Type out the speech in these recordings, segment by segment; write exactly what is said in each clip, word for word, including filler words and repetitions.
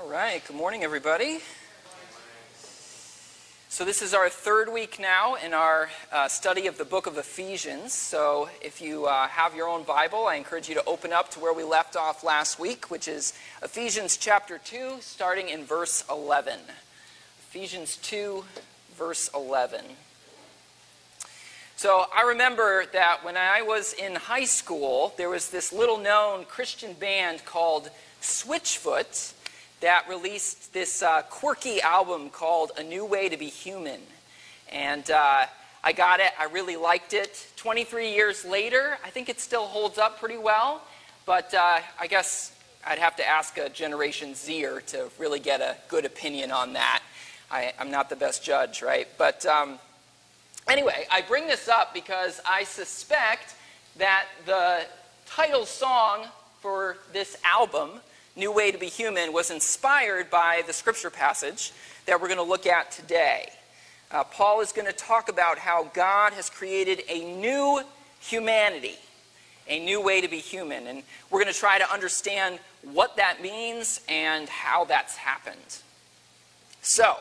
All right, good morning, everybody. So this is our third week now in our uh, study of the book of Ephesians. So if you uh, have your own Bible, I encourage you to open up to where we left off last week, which is Ephesians chapter two, starting in verse eleven. Ephesians two, verse eleven. So I remember that when I was in high school, there was this little-known Christian band called Switchfoot that released this uh, quirky album called A New Way to Be Human. And uh, I got it. I really liked it. twenty-three years later, I think it still holds up pretty well. But uh, I guess I'd have to ask a Generation Zer to really get a good opinion on that. I, I'm not the best judge, right? But um, anyway, I bring this up because I suspect that the title song for this album, New Way to be Human, was inspired by the scripture passage that we're going to look at today. Uh, Paul is going to talk about how God has created a new humanity, a new way to be human. And we're going to try to understand what that means and how that's happened. So,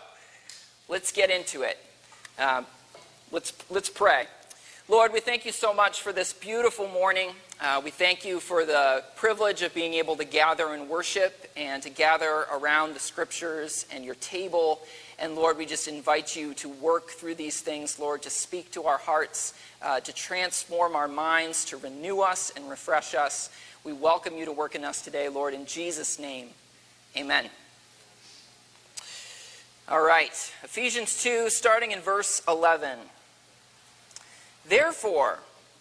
let's get into it. Uh, let's, let's pray. Lord, we thank you so much for this beautiful morning. Uh, we thank you for the privilege of being able to gather and worship and to gather around the scriptures and your table. And Lord, we just invite you to work through these things, Lord, to speak to our hearts, uh, to transform our minds, to renew us and refresh us. We welcome you to work in us today, Lord, in Jesus' name. Amen. All right, Ephesians two, starting in verse eleven. Therefore,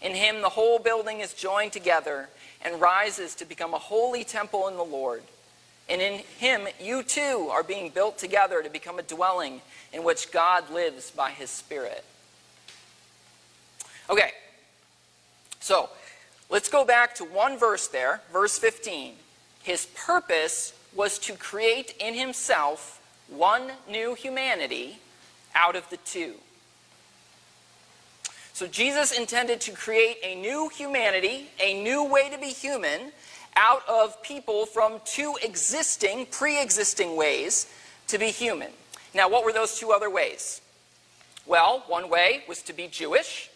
In him the whole building is joined together and rises to become a holy temple in the Lord. And in him you too are being built together to become a dwelling in which God lives by his Spirit. Okay, so let's go back to one verse there, verse fifteen. His purpose was to create in himself one new humanity out of the two. So Jesus intended to create a new humanity, a new way to be human, out of people from two existing, pre-existing ways to be human. Now, what were those two other ways? Well, one way was to be Jewish,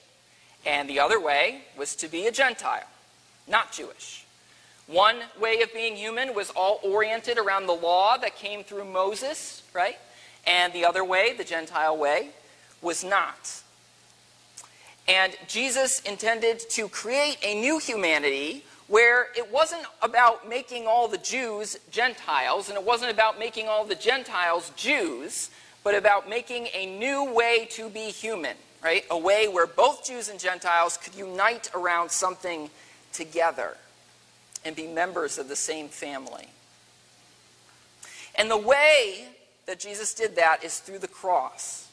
and the other way was to be a Gentile, not Jewish. One way of being human was all oriented around the law that came through Moses, right? And the other way, the Gentile way, was not. And Jesus intended to create a new humanity where it wasn't about making all the Jews Gentiles, and it wasn't about making all the Gentiles Jews, but about making a new way to be human, right? A way where both Jews and Gentiles could unite around something together and be members of the same family. And the way that Jesus did that is through the cross.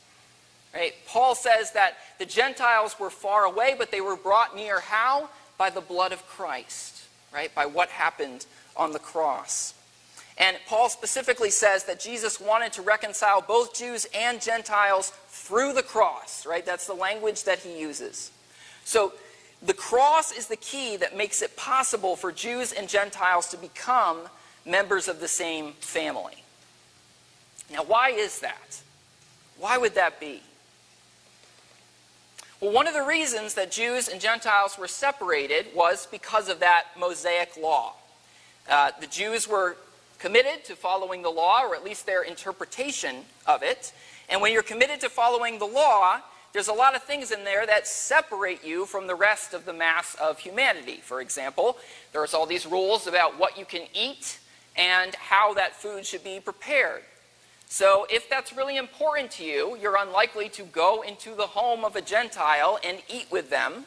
Right? Paul says that the Gentiles were far away, but they were brought near how? By the blood of Christ, right? By what happened on the cross. And Paul specifically says that Jesus wanted to reconcile both Jews and Gentiles through the cross, right? That's the language that he uses. So the cross is the key that makes it possible for Jews and Gentiles to become members of the same family. Now, why is that? Why would that be? Well, one of the reasons that Jews and Gentiles were separated was because of that Mosaic law. Uh, the Jews were committed to following the law, or at least their interpretation of it. And when you're committed to following the law, there's a lot of things in there that separate you from the rest of the mass of humanity. For example, there's all these rules about what you can eat and how that food should be prepared. So if that's really important to you, you're unlikely to go into the home of a Gentile and eat with them,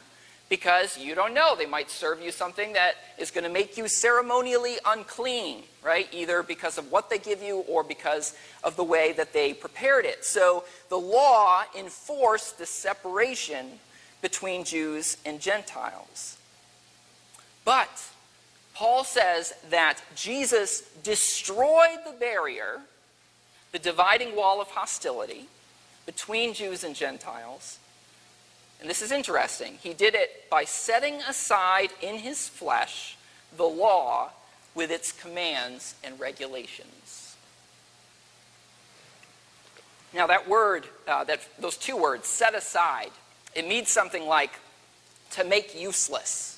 because you don't know, they might serve you something that is going to make you ceremonially unclean, right? Either because of what they give you or because of the way that they prepared it. So the law enforced the separation between Jews and Gentiles. But Paul says that Jesus destroyed the barrier, the dividing wall of hostility between Jews and Gentiles. And this is interesting. He did it by setting aside in his flesh the law with its commands and regulations. Now that word, uh, that, those two words, set aside, it means something like to make useless,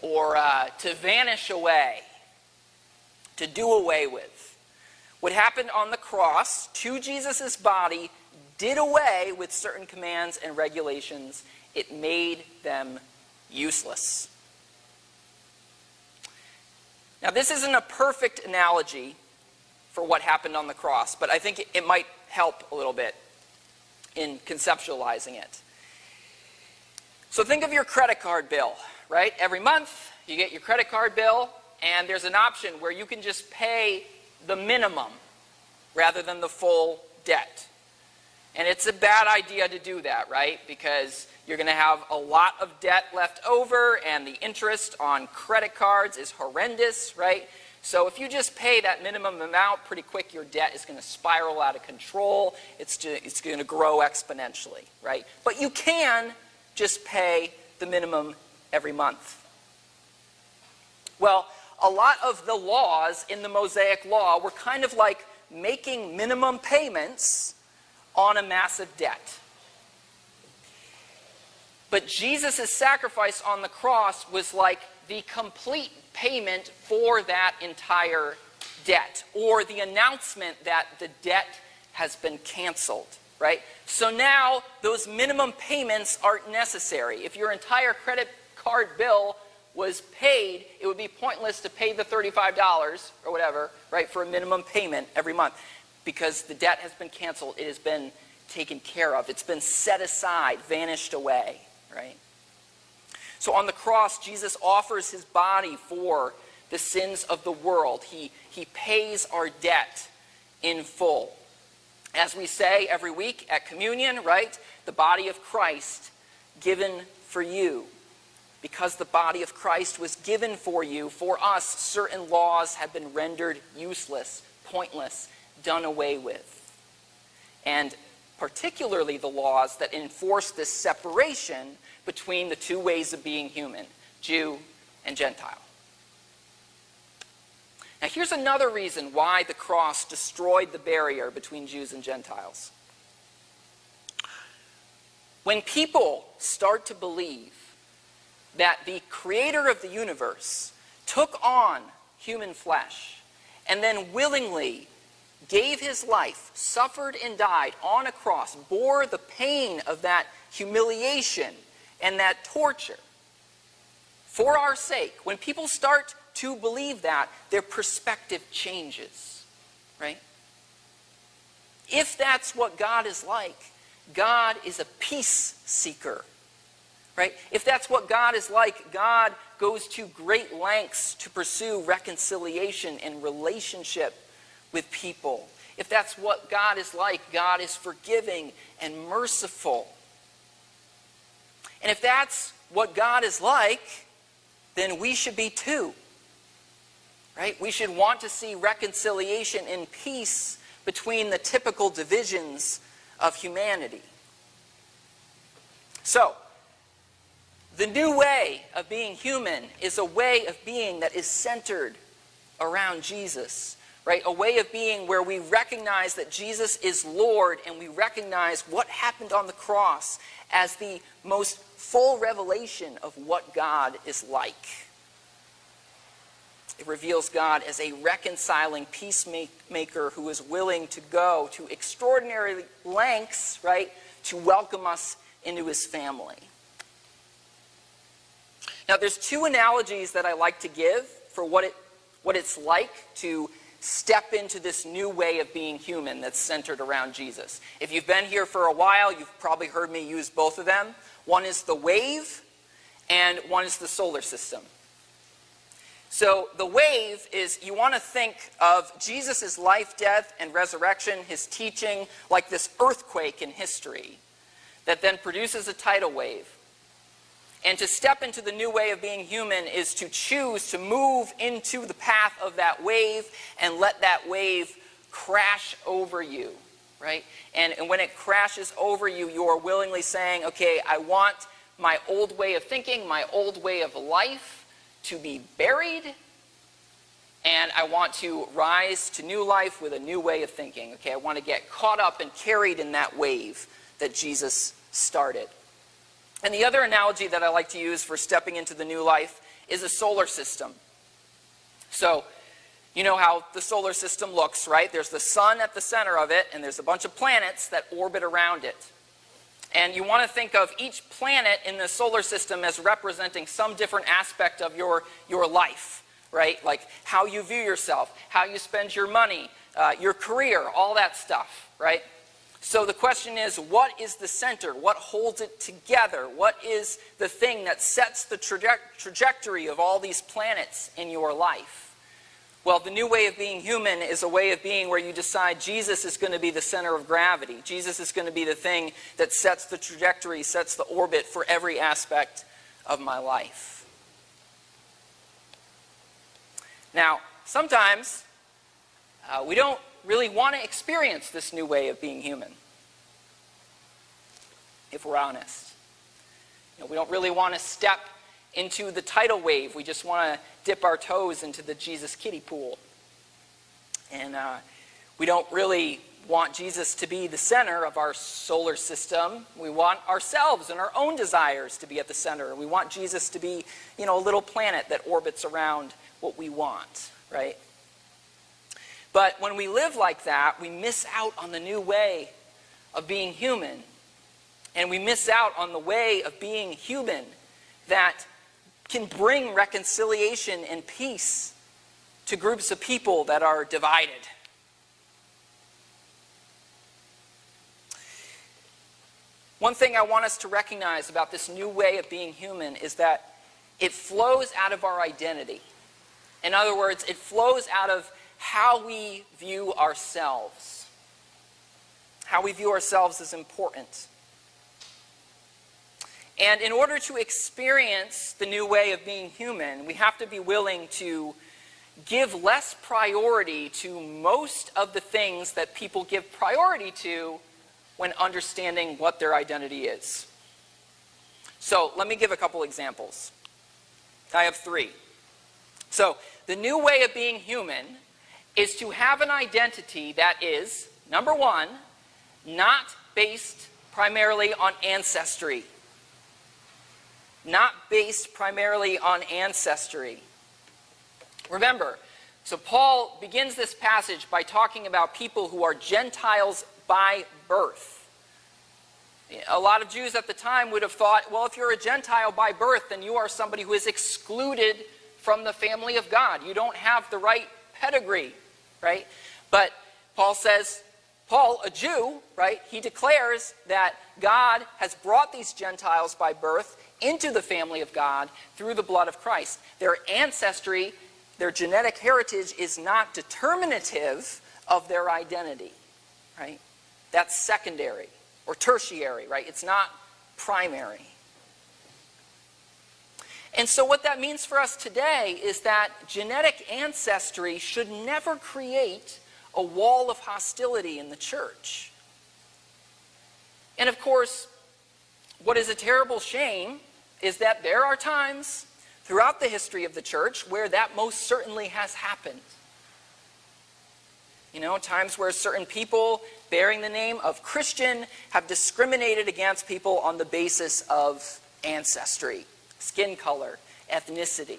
or uh, to vanish away, to do away with. What happened on the cross to Jesus' body did away with certain commands and regulations. It made them useless. Now, this isn't a perfect analogy for what happened on the cross, but I think it might help a little bit in conceptualizing it. So think of your credit card bill, right? Every month you get your credit card bill, and there's an option where you can just pay the minimum rather than the full debt. And it's a bad idea to do that, right? Because you're going to have a lot of debt left over, and the interest on credit cards is horrendous, right? So if you just pay that minimum amount, pretty quick your debt is going to spiral out of control. It's, just, it's going to grow exponentially, right? But you can just pay the minimum every month. Well, a lot of the laws in the Mosaic Law were kind of like making minimum payments on a massive debt. But Jesus' sacrifice on the cross was like the complete payment for that entire debt, or the announcement that the debt has been canceled, right? So now those minimum payments aren't necessary. If your entire credit card bill was paid, it would be pointless to pay the thirty-five dollars or whatever, right, for a minimum payment every month, because the debt has been canceled, it has been taken care of, it's been set aside, vanished away, right? So on the cross, Jesus offers his body for the sins of the world. He, he pays our debt in full. As we say every week at communion, right? The body of Christ given for you. Because the body of Christ was given for you, for us, certain laws have been rendered useless, pointless, done away with. And particularly the laws that enforce this separation between the two ways of being human, Jew and Gentile. Now here's another reason why the cross destroyed the barrier between Jews and Gentiles. When people start to believe that the creator of the universe took on human flesh and then willingly gave his life, suffered and died on a cross, bore the pain of that humiliation and that torture for our sake. When people start to believe that, their perspective changes, right? If that's what God is like, God is a peace seeker, right? If that's what God is like, God goes to great lengths to pursue reconciliation and relationship with people. If that's what God is like, God is forgiving and merciful. And if that's what God is like, then we should be too. right? We should want to see reconciliation and peace between the typical divisions of humanity. So, the new way of being human is a way of being that is centered around Jesus, right? A way of being where we recognize that Jesus is Lord, and we recognize what happened on the cross as the most full revelation of what God is like. It reveals God as a reconciling peacemaker who is willing to go to extraordinary lengths, right, to welcome us into his family. Now, there's two analogies that I like to give for what it what it's like to step into this new way of being human that's centered around Jesus. If you've been here for a while, you've probably heard me use both of them. One is the wave, and one is the solar system. So the wave is, you want to think of Jesus' life, death, and resurrection, his teaching, like this earthquake in history that then produces a tidal wave. And to step into the new way of being human is to choose to move into the path of that wave and let that wave crash over you, right? And, and when it crashes over you, you are willingly saying, okay, I want my old way of thinking, my old way of life to be buried, and I want to rise to new life with a new way of thinking. Okay, I want to get caught up and carried in that wave that Jesus started. And the other analogy that I like to use for stepping into the new life is a solar system. So, you know how the solar system looks, right? There's the sun at the center of it, and there's a bunch of planets that orbit around it. And you want to think of each planet in the solar system as representing some different aspect of your, your life, right? Like how you view yourself, how you spend your money, uh, your career, all that stuff, right? So the question is, what is the center? What holds it together? What is the thing that sets the traje- trajectory of all these planets in your life? Well, the new way of being human is a way of being where you decide Jesus is going to be the center of gravity. Jesus is going to be the thing that sets the trajectory, sets the orbit for every aspect of my life. Now, sometimes uh, we don't really want to experience this new way of being human, if we're honest. You know, we don't really want to step into the tidal wave. We just want to dip our toes into the Jesus kiddie pool. And uh, we don't really want Jesus to be the center of our solar system. We want ourselves and our own desires to be at the center. We want Jesus to be, you know, a little planet that orbits around what we want, right? But when we live like that, we miss out on the new way of being human. And we miss out on the way of being human that can bring reconciliation and peace to groups of people that are divided. One thing I want us to recognize about this new way of being human is that it flows out of our identity. In other words, it flows out of how we view ourselves. How we view ourselves is important. And in order to experience the new way of being human, we have to be willing to give less priority to most of the things that people give priority to when understanding what their identity is. So let me give a couple examples. I have three. So the new way of being human is to have an identity that is, number one, not based primarily on ancestry. Not based primarily on ancestry. Remember, so Paul begins this passage by talking about people who are Gentiles by birth. A lot of Jews at the time would have thought, well, if you're a Gentile by birth, then you are somebody who is excluded from the family of God. You don't have the right pedigree. Right? But Paul says, Paul, a Jew, right, he declares that God has brought these Gentiles by birth into the family of God through the blood of Christ. Their ancestry, their genetic heritage is not determinative of their identity, right? That's secondary or tertiary, right? It's not primary. And so what that means for us today is that genetic ancestry should never create a wall of hostility in the church. And of course, what is a terrible shame is that there are times throughout the history of the church where that most certainly has happened. You know, times where certain people bearing the name of Christian have discriminated against people on the basis of ancestry, skin color, ethnicity.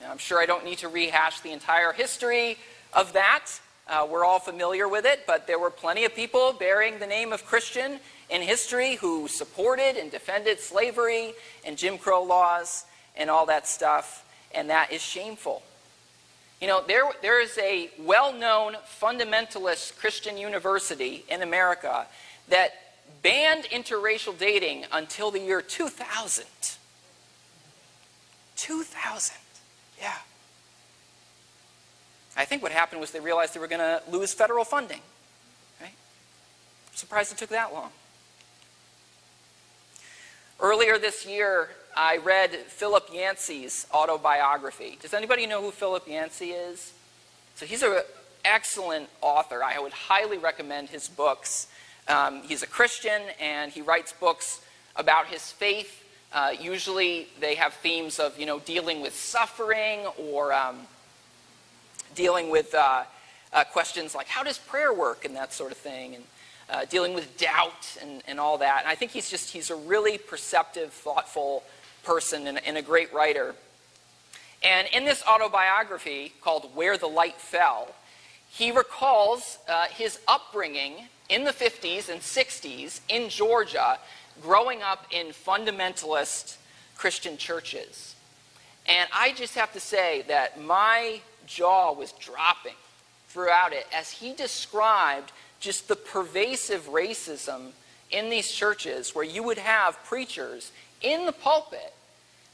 Now, I'm sure I don't need to rehash the entire history of that. Uh, we're all familiar with it, but there were plenty of people bearing the name of Christian in history who supported and defended slavery and Jim Crow laws and all that stuff, and that is shameful. You know, there, there is a well-known fundamentalist Christian university in America that banned interracial dating until the year two thousand. two thousand, yeah. I think what happened was they realized they were going to lose federal funding, right? I'm surprised it took that long. Earlier this year, I read Philip Yancey's autobiography. Does anybody know who Philip Yancey is? So he's an excellent author. I would highly recommend his books. Um, he's a Christian, and he writes books about his faith. Uh, usually they have themes of, you know, dealing with suffering or um, dealing with uh, uh, questions like how does prayer work and that sort of thing. And, Uh, dealing with doubt and, and all that. And I think he's just, he's a really perceptive, thoughtful person and, and a great writer. And in this autobiography called Where the Light Fell, he recalls uh, his upbringing in the fifties and sixties in Georgia, growing up in fundamentalist Christian churches. And I just have to say that my jaw was dropping throughout it as he described just the pervasive racism in these churches, where you would have preachers in the pulpit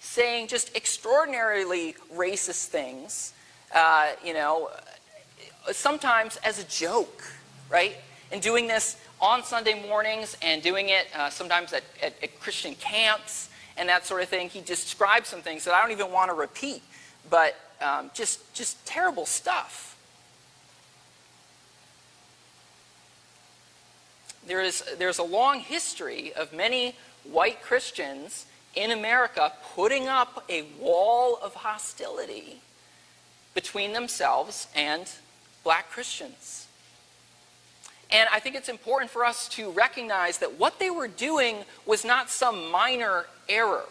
saying just extraordinarily racist things, uh, you know, sometimes as a joke, right? And doing this on Sunday mornings and doing it uh, sometimes at, at, at Christian camps and that sort of thing. He described some things that I don't even want to repeat, but um, just, just terrible stuff. There is, there's a long history of many white Christians in America putting up a wall of hostility between themselves and black Christians. And I think it's important for us to recognize that what they were doing was not some minor error.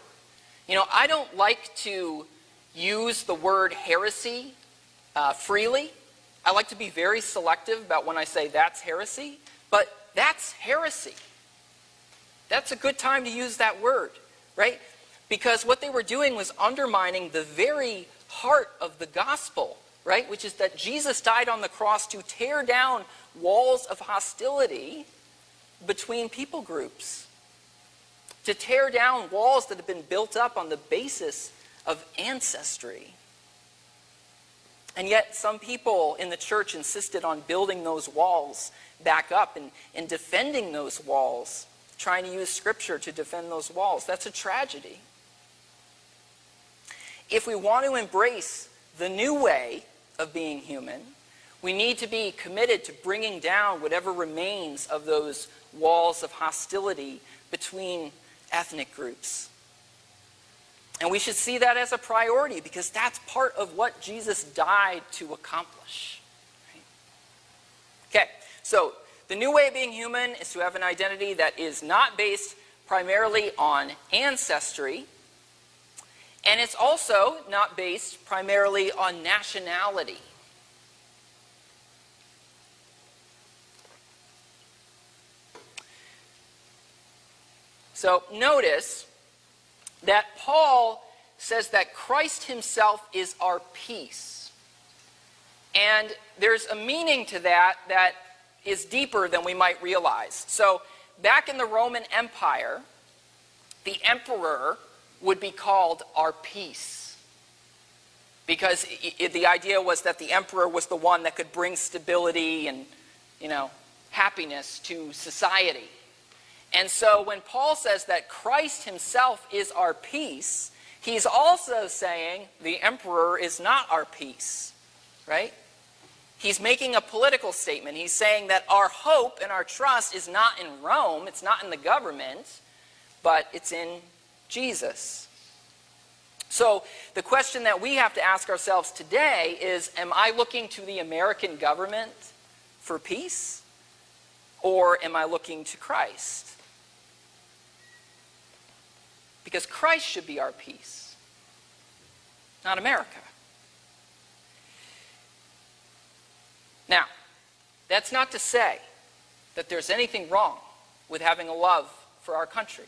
You know, I don't like to use the word heresy uh, freely. I like to be very selective about when I say that's heresy, but that's heresy. That's a good time to use that word, right? Because what they were doing was undermining the very heart of the gospel, right? Which is that Jesus died on the cross to tear down walls of hostility between people groups, to tear down walls that have been built up on the basis of ancestry. And yet some people in the church insisted on building those walls back up and, and defending those walls, trying to use scripture to defend those walls. That's a tragedy. If we want to embrace the new way of being human, we need to be committed to bringing down whatever remains of those walls of hostility between ethnic groups. And we should see that as a priority, because that's part of what Jesus died to accomplish. Right? Okay, so the new way of being human is to have an identity that is not based primarily on ancestry, and it's also not based primarily on nationality. So notice that Paul says that Christ himself is our peace. And there's a meaning to that that is deeper than we might realize. So back in the Roman Empire, the emperor would be called our peace, because it, it, the idea was that the emperor was the one that could bring stability and, you know, happiness to society. And so when Paul says that Christ himself is our peace, He's also saying the emperor is not our peace, right? He's making a political statement. He's saying that our hope and our trust is not in Rome, it's not in the government, but it's in Jesus. So the question that we have to ask ourselves today is, am I looking to the American government for peace, or am I looking to Christ? Because Christ should be our peace, not America. Now, that's not to say that there's anything wrong with having a love for our country.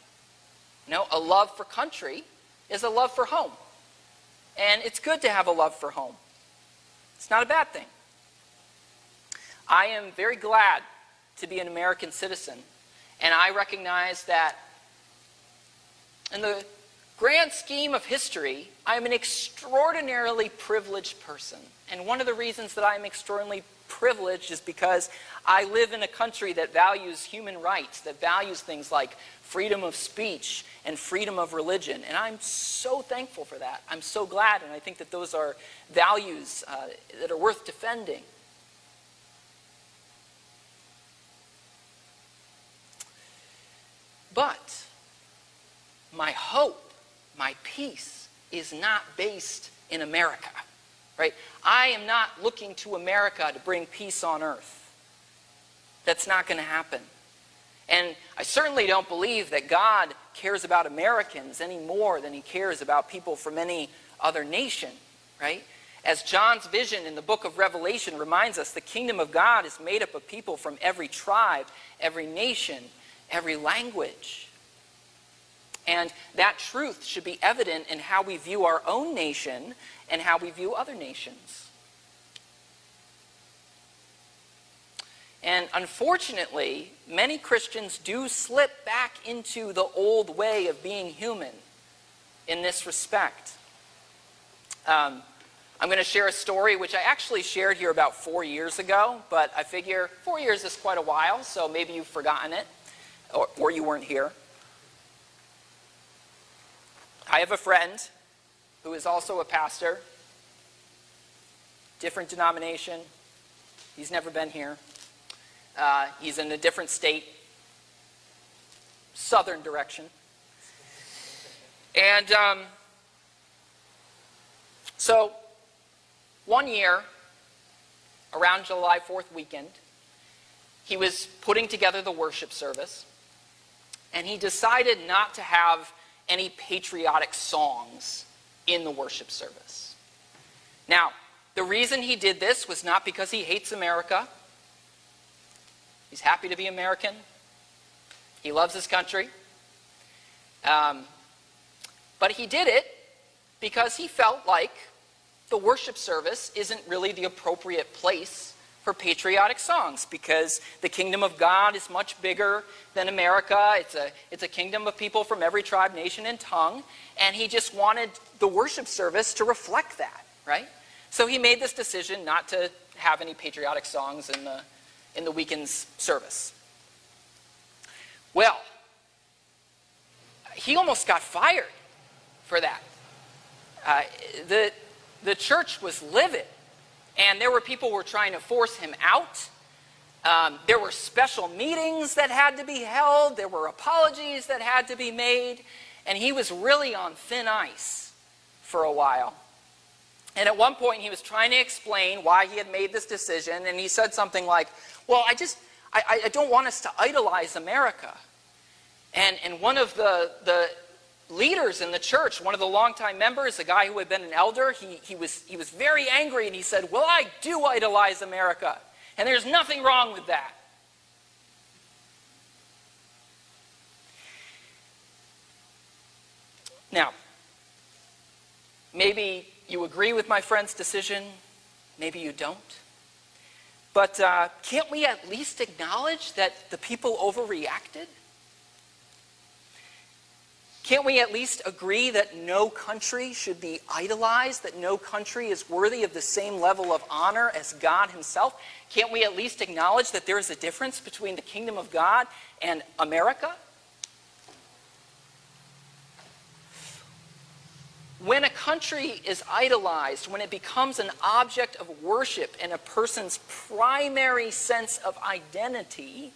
No, a love for country is a love for home. And it's good to have a love for home. It's not a bad thing. I am very glad to be an American citizen, and I recognize that in the grand scheme of history, I'm an extraordinarily privileged person. And one of the reasons that I'm extraordinarily privileged is because I live in a country that values human rights, that values things like freedom of speech and freedom of religion. And I'm so thankful for that. I'm so glad, and I think that those are values uh, that are worth defending. But my hope, my peace, is not based in America, right? I am not looking to America to bring peace on earth. That's not going to happen. And I certainly don't believe that God cares about Americans any more than he cares about people from any other nation, right? As John's vision in the book of Revelation reminds us, the kingdom of God is made up of people from every tribe, every nation, every language. And that truth should be evident in how we view our own nation and how we view other nations. And unfortunately, many Christians do slip back into the old way of being human in this respect. Um, I'm going to share a story which I actually shared here about four years ago, but I figure four years is quite a while, so maybe you've forgotten it or, or you weren't here. I have a friend who is also a pastor, different denomination. He's never been here. Uh, he's in a different state, southern direction. And um, so one year, around July fourth weekend, he was putting together the worship service, and he decided not to have any patriotic songs in the worship service. Now, the reason he did this was not because he hates America. He's happy to be American. He loves his country. Um, but he did it because he felt like the worship service isn't really the appropriate place for patriotic songs, because the kingdom of God is much bigger than America. It's a, it's a kingdom of people from every tribe, nation, and tongue, and he just wanted the worship service to reflect that, right? So he made this decision not to have any patriotic songs in the, in the weekend's service. Well, he almost got fired for that. Uh, the, the church was livid. And there were people who were trying to force him out. Um, there were special meetings that had to be held. There were apologies that had to be made. And he was really on thin ice for a while. And at one point, he was trying to explain why he had made this decision. And he said something like, well, I just, I, I don't want us to idolize America. And, and one of the, the leaders in the church, one of the longtime members, a guy who had been an elder, he, he, was, he was very angry, and he said, well, I do idolize America, and there's nothing wrong with that. Now, maybe you agree with my friend's decision, maybe you don't, but uh, can't we at least acknowledge that the people overreacted? Can't we at least agree that no country should be idolized, that no country is worthy of the same level of honor as God himself? Can't we at least acknowledge that there is a difference between the kingdom of God and America? When a country is idolized, when it becomes an object of worship and a person's primary sense of identity,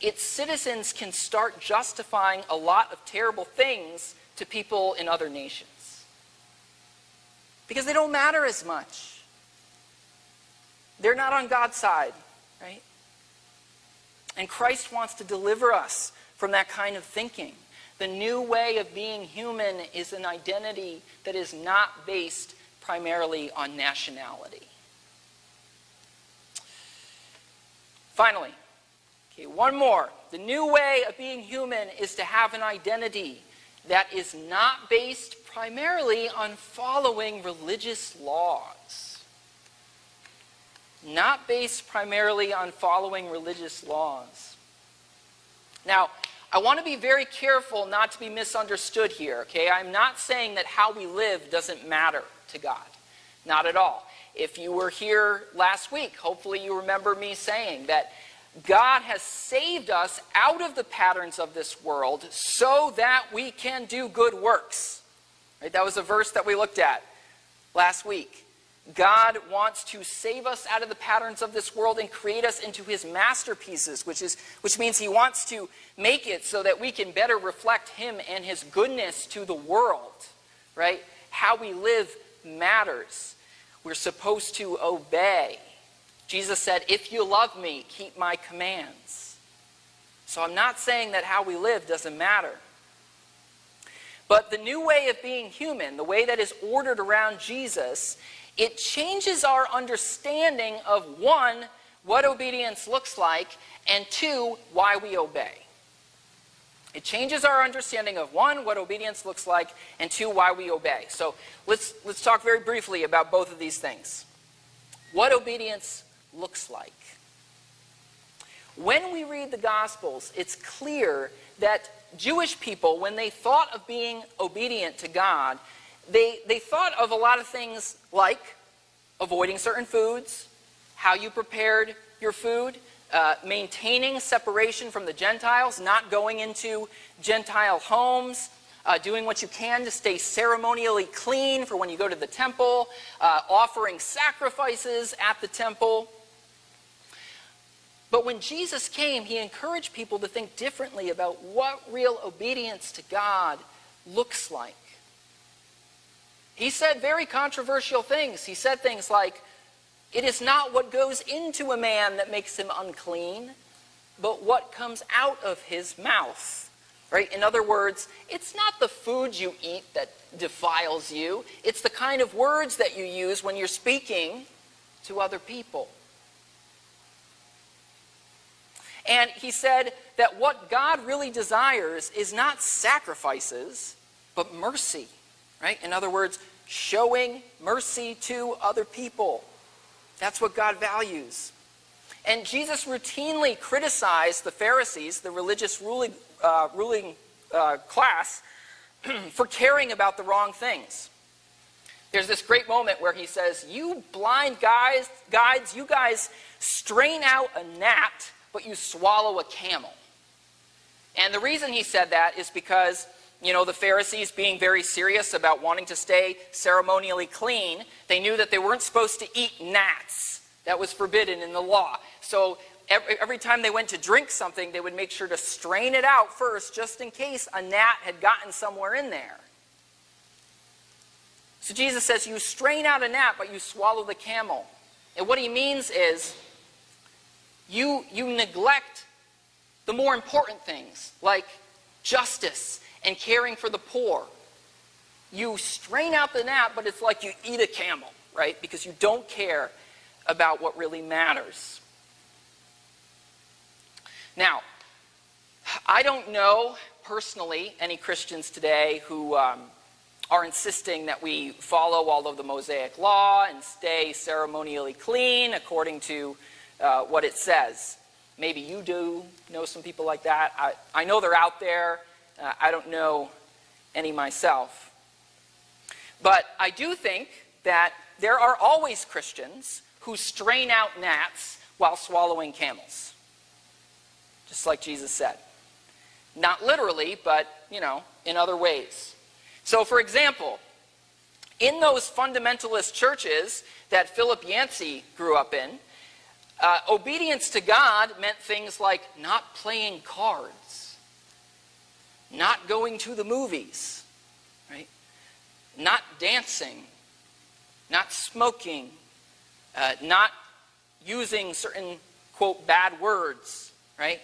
its citizens can start justifying a lot of terrible things to people in other nations, because they don't matter as much. They're not on God's side, right? And Christ wants to deliver us from that kind of thinking. The new way of being human is an identity that is not based primarily on nationality. Finally, okay, one more. The new way of being human is to have an identity that is not based primarily on following religious laws. Not based primarily on following religious laws. Now, I want to be very careful not to be misunderstood here, okay? I'm not saying that how we live doesn't matter to God. Not at all. If you were here last week, hopefully you remember me saying that God has saved us out of the patterns of this world so that we can do good works. Right? That was a verse that we looked at last week. God wants to save us out of the patterns of this world and create us into his masterpieces, which is, which means he wants to make it so that we can better reflect him and his goodness to the world, right? How we live matters. We're supposed to obey. Jesus said, if you love me, keep my commands. So I'm not saying that how we live doesn't matter. But the new way of being human, the way that is ordered around Jesus, it changes our understanding of, one, what obedience looks like, and two, why we obey. It changes our understanding of, one, what obedience looks like, and two, why we obey. So let's, let's talk very briefly about both of these things. What obedience looks like. When we read the Gospels, it's clear that Jewish people, when they thought of being obedient to God, They, they thought of a lot of things like avoiding certain foods, how you prepared your food, uh, maintaining separation from the Gentiles, not going into Gentile homes, uh, doing what you can to stay ceremonially clean for when you go to the temple, uh, offering sacrifices at the temple. But when Jesus came, he encouraged people to think differently about what real obedience to God looks like. He said very controversial things. He said things like, it is not what goes into a man that makes him unclean, but what comes out of his mouth. Right? In other words, it's not the food you eat that defiles you. It's the kind of words that you use when you're speaking to other people. And he said that what God really desires is not sacrifices, but mercy. Right? In other words, showing mercy to other people. That's what God values. And Jesus routinely criticized the Pharisees, the religious ruling, uh, ruling uh, class, for caring about the wrong things. There's this great moment where he says, you blind guys, guides, you guys strain out a gnat, but you swallow a camel. And the reason he said that is because, you know, the Pharisees, being very serious about wanting to stay ceremonially clean, they knew that they weren't supposed to eat gnats. That was forbidden in the law. So every, every time they went to drink something, they would make sure to strain it out first, just in case a gnat had gotten somewhere in there. So Jesus says, you strain out a gnat, but you swallow the camel. And what he means is, you, you neglect the more important things, like justice and caring for the poor. You strain out the gnat, but it's like you eat a camel, right? Because you don't care about what really matters. Now, I don't know personally any Christians today who um, are insisting that we follow all of the Mosaic law and stay ceremonially clean according to uh, what it says. Maybe you do know some people like that. I, I know they're out there. Uh, I don't know any myself. But I do think that there are always Christians who strain out gnats while swallowing camels. Just like Jesus said. Not literally, but, you know, in other ways. So, for example, in those fundamentalist churches that Philip Yancey grew up in, uh, obedience to God meant things like not playing cards, not going to the movies, right? Not dancing, not smoking, uh, not using certain, quote, bad words, right?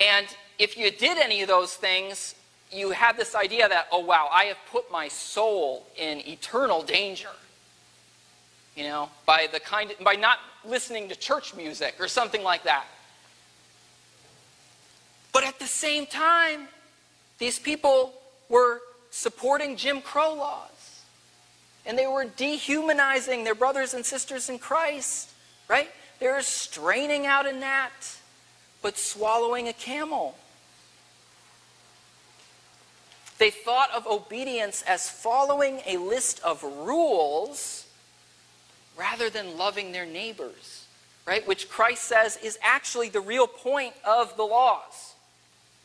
And if you did any of those things, you had this idea that, oh, wow, I have put my soul in eternal danger, you know, by the kind of, by not listening to church music or something like that. But at the same time, these people were supporting Jim Crow laws, and they were dehumanizing their brothers and sisters in Christ, right? They were straining out a gnat, but swallowing a camel. They thought of obedience as following a list of rules rather than loving their neighbors, right? Which Christ says is actually the real point of the laws,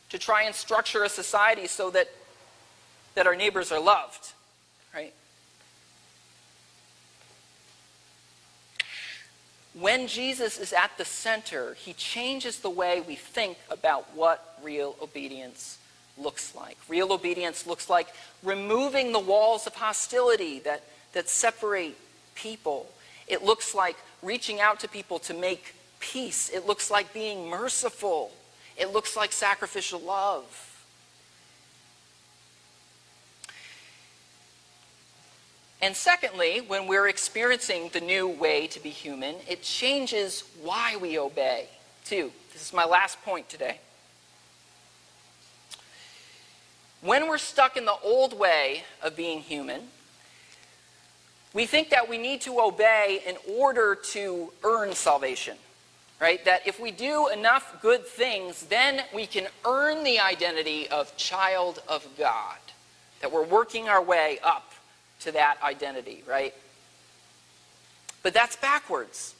to try and structure a society so that, that our neighbors are loved, right? When Jesus is at the center, he changes the way we think about what real obedience looks like. Real obedience looks like removing the walls of hostility that, that separate people. It looks like reaching out to people to make peace. It looks like being merciful. It looks like sacrificial love. And secondly, when we're experiencing the new way to be human, it changes why we obey, too. This is my last point today. When we're stuck in the old way of being human, we think that we need to obey in order to earn salvation, right? That if we do enough good things, then we can earn the identity of child of God, that we're working our way up to that identity, right? But that's backwards.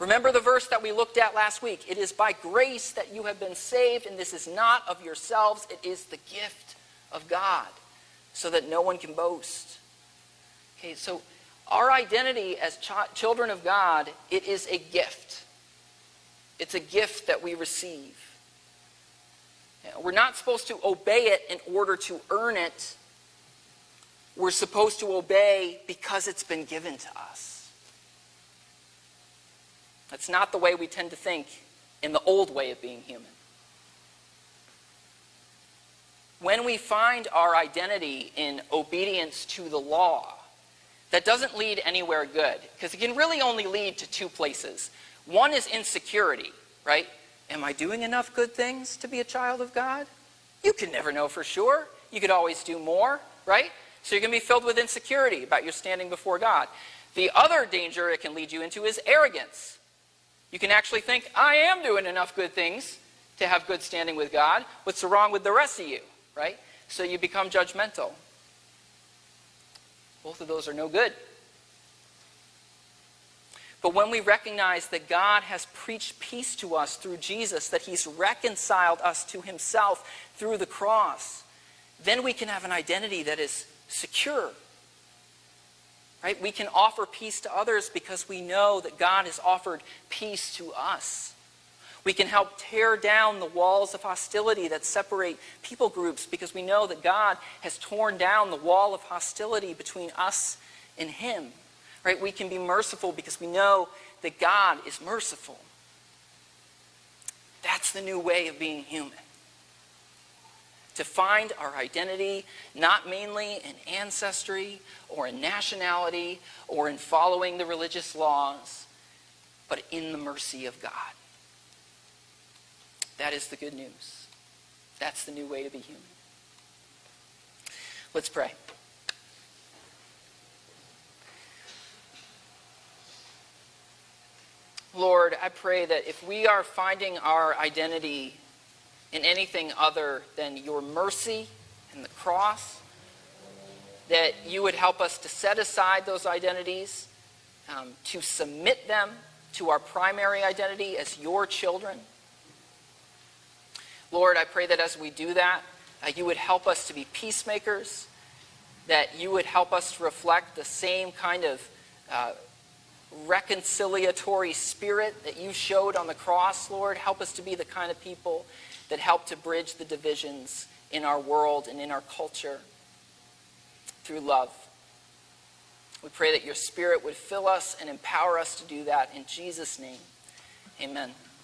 Remember the verse that we looked at last week. It is by grace that you have been saved, and this is not of yourselves. It is the gift of God, so that no one can boast. Okay, so our identity as ch children of God, it is a gift. It's a gift that we receive. We're not supposed to obey it in order to earn it. We're supposed to obey because it's been given to us. That's not the way we tend to think in the old way of being human. When we find our identity in obedience to the law, that doesn't lead anywhere good, because it can really only lead to two places. One is insecurity, right? Am I doing enough good things to be a child of God? You can never know for sure. You could always do more, right? So you're going to be filled with insecurity about your standing before God. The other danger it can lead you into is arrogance. You can actually think, I am doing enough good things to have good standing with God. What's wrong with the rest of you, right? So you become judgmental. Both of those are no good. But when we recognize that God has preached peace to us through Jesus, that he's reconciled us to himself through the cross, then we can have an identity that is secure, right? We can offer peace to others because we know that God has offered peace to us. We can help tear down the walls of hostility that separate people groups because we know that God has torn down the wall of hostility between us and him, right? We can be merciful because we know that God is merciful. That's the new way of being human. To find our identity, not mainly in ancestry or in nationality or in following the religious laws, but in the mercy of God. That is the good news. That's the new way to be human. Let's pray. Lord, I pray that if we are finding our identity in anything other than your mercy and the cross, that you would help us to set aside those identities, um, to submit them to our primary identity as your children. Lord, I pray that as we do that, uh, you would help us to be peacemakers, that you would help us to reflect the same kind of uh, reconciliatory spirit that you showed on the cross, Lord. Help us to be the kind of people that help to bridge the divisions in our world and in our culture through love. We pray that your Spirit would fill us and empower us to do that. In Jesus' name, amen.